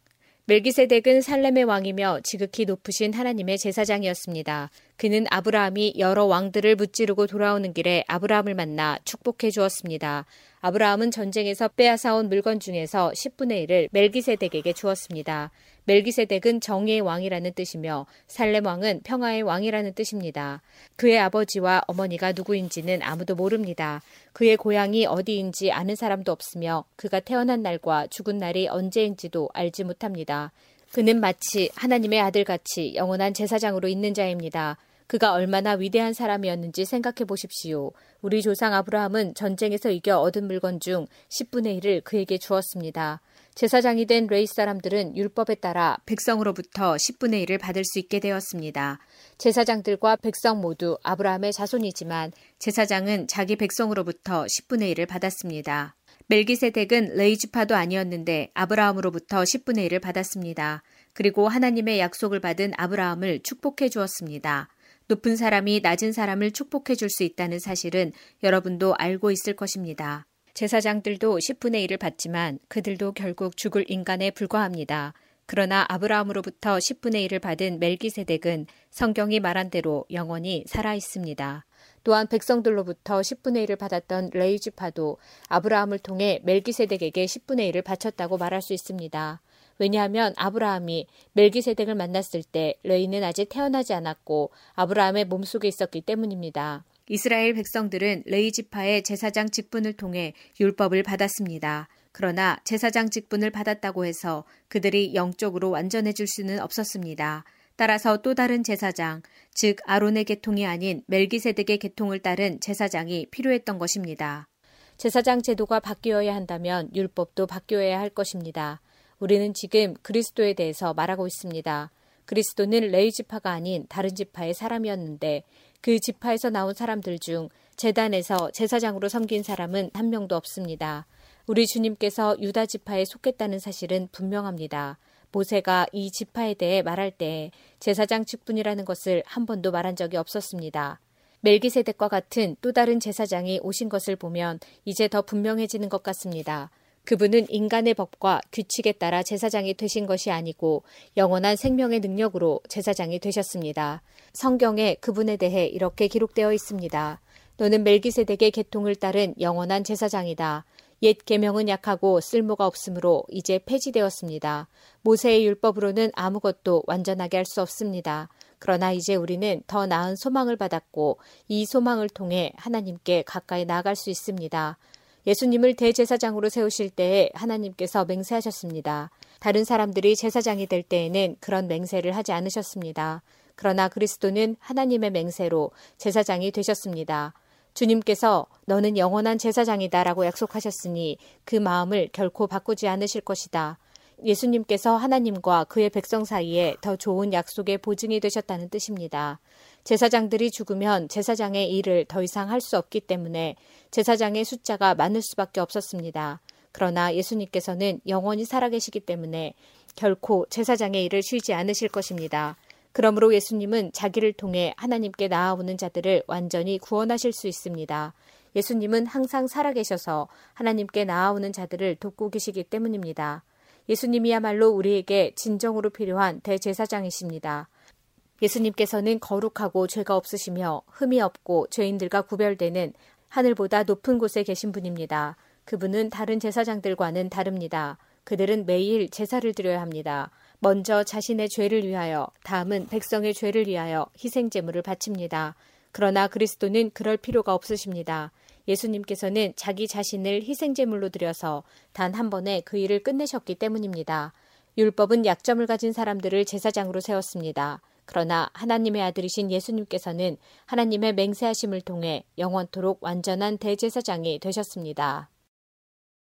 멜기세덱은 살렘의 왕이며 지극히 높으신 하나님의 제사장이었습니다. 그는 아브라함이 여러 왕들을 무찌르고 돌아오는 길에 아브라함을 만나 축복해 주었습니다. 아브라함은 전쟁에서 빼앗아온 물건 중에서 십분의 일을 멜기세덱에게 주었습니다. 멜기세덱은 정의의 왕이라는 뜻이며 살렘 왕은 평화의 왕이라는 뜻입니다. 그의 아버지와 어머니가 누구인지는 아무도 모릅니다. 그의 고향이 어디인지 아는 사람도 없으며 그가 태어난 날과 죽은 날이 언제인지도 알지 못합니다. 그는 마치 하나님의 아들같이 영원한 제사장으로 있는 자입니다. 그가 얼마나 위대한 사람이었는지 생각해 보십시오. 우리 조상 아브라함은 전쟁에서 이겨 얻은 물건 중 십분의 일을 그에게 주었습니다. 제사장이 된 레위 사람들은 율법에 따라 백성으로부터 십분의 일을 받을 수 있게 되었습니다. 제사장들과 백성 모두 아브라함의 자손이지만 제사장은 자기 백성으로부터 십분의 일을 받았습니다. 멜기세덱은 레위 지파도 아니었는데 아브라함으로부터 십분의 일을 받았습니다. 그리고 하나님의 약속을 받은 아브라함을 축복해 주었습니다. 높은 사람이 낮은 사람을 축복해 줄 수 있다는 사실은 여러분도 알고 있을 것입니다. 제사장들도 십분의 일을 받지만 그들도 결국 죽을 인간에 불과합니다. 그러나 아브라함으로부터 십분의 일을 받은 멜기세덱은 성경이 말한 대로 영원히 살아 있습니다. 또한 백성들로부터 십분의 일을 받았던 레위 지파도 아브라함을 통해 멜기세덱에게 십분의 일을 바쳤다고 말할 수 있습니다. 왜냐하면 아브라함이 멜기세덱을 만났을 때 레위는 아직 태어나지 않았고 아브라함의 몸속에 있었기 때문입니다. 이스라엘 백성들은 레위 지파의 제사장 직분을 통해 율법을 받았습니다. 그러나 제사장 직분을 받았다고 해서 그들이 영적으로 완전해질 수는 없었습니다. 따라서 또 다른 제사장, 즉 아론의 계통이 아닌 멜기세덱의 계통을 따른 제사장이 필요했던 것입니다. 제사장 제도가 바뀌어야 한다면 율법도 바뀌어야 할 것입니다. 우리는 지금 그리스도에 대해서 말하고 있습니다. 그리스도는 레위 지파가 아닌 다른 지파의 사람이었는데 그 지파에서 나온 사람들 중 제단에서 제사장으로 섬긴 사람은 한 명도 없습니다. 우리 주님께서 유다 지파에 속했다는 사실은 분명합니다. 모세가 이 지파에 대해 말할 때 제사장 직분이라는 것을 한 번도 말한 적이 없었습니다. 멜기세덱과 같은 또 다른 제사장이 오신 것을 보면 이제 더 분명해지는 것 같습니다. 그분은 인간의 법과 규칙에 따라 제사장이 되신 것이 아니고 영원한 생명의 능력으로 제사장이 되셨습니다. 성경에 그분에 대해 이렇게 기록되어 있습니다. 너는 멜기세덱의 계통을 따른 영원한 제사장이다. 옛 계명은 약하고 쓸모가 없으므로 이제 폐지되었습니다. 모세의 율법으로는 아무것도 완전하게 할 수 없습니다. 그러나 이제 우리는 더 나은 소망을 받았고 이 소망을 통해 하나님께 가까이 나아갈 수 있습니다. 예수님을 대제사장으로 세우실 때에 하나님께서 맹세하셨습니다. 다른 사람들이 제사장이 될 때에는 그런 맹세를 하지 않으셨습니다. 그러나 그리스도는 하나님의 맹세로 제사장이 되셨습니다. 주님께서 너는 영원한 제사장이다 라고 약속하셨으니 그 마음을 결코 바꾸지 않으실 것이다. 예수님께서 하나님과 그의 백성 사이에 더 좋은 약속의 보증이 되셨다는 뜻입니다. 제사장들이 죽으면 제사장의 일을 더 이상 할 수 없기 때문에 제사장의 숫자가 많을 수밖에 없었습니다. 그러나 예수님께서는 영원히 살아계시기 때문에 결코 제사장의 일을 쉬지 않으실 것입니다. 그러므로 예수님은 자기를 통해 하나님께 나아오는 자들을 완전히 구원하실 수 있습니다. 예수님은 항상 살아계셔서 하나님께 나아오는 자들을 돕고 계시기 때문입니다. 예수님이야말로 우리에게 진정으로 필요한 대제사장이십니다. 예수님께서는 거룩하고 죄가 없으시며 흠이 없고 죄인들과 구별되는 하늘보다 높은 곳에 계신 분입니다. 그분은 다른 제사장들과는 다릅니다. 그들은 매일 제사를 드려야 합니다. 먼저 자신의 죄를 위하여, 다음은 백성의 죄를 위하여 희생제물을 바칩니다. 그러나 그리스도는 그럴 필요가 없으십니다. 예수님께서는 자기 자신을 희생제물로 드려서 단 한 번에 그 일을 끝내셨기 때문입니다. 율법은 약점을 가진 사람들을 제사장으로 세웠습니다. 그러나 하나님의 아들이신 예수님께서는 하나님의 맹세하심을 통해 영원토록 완전한 대제사장이 되셨습니다.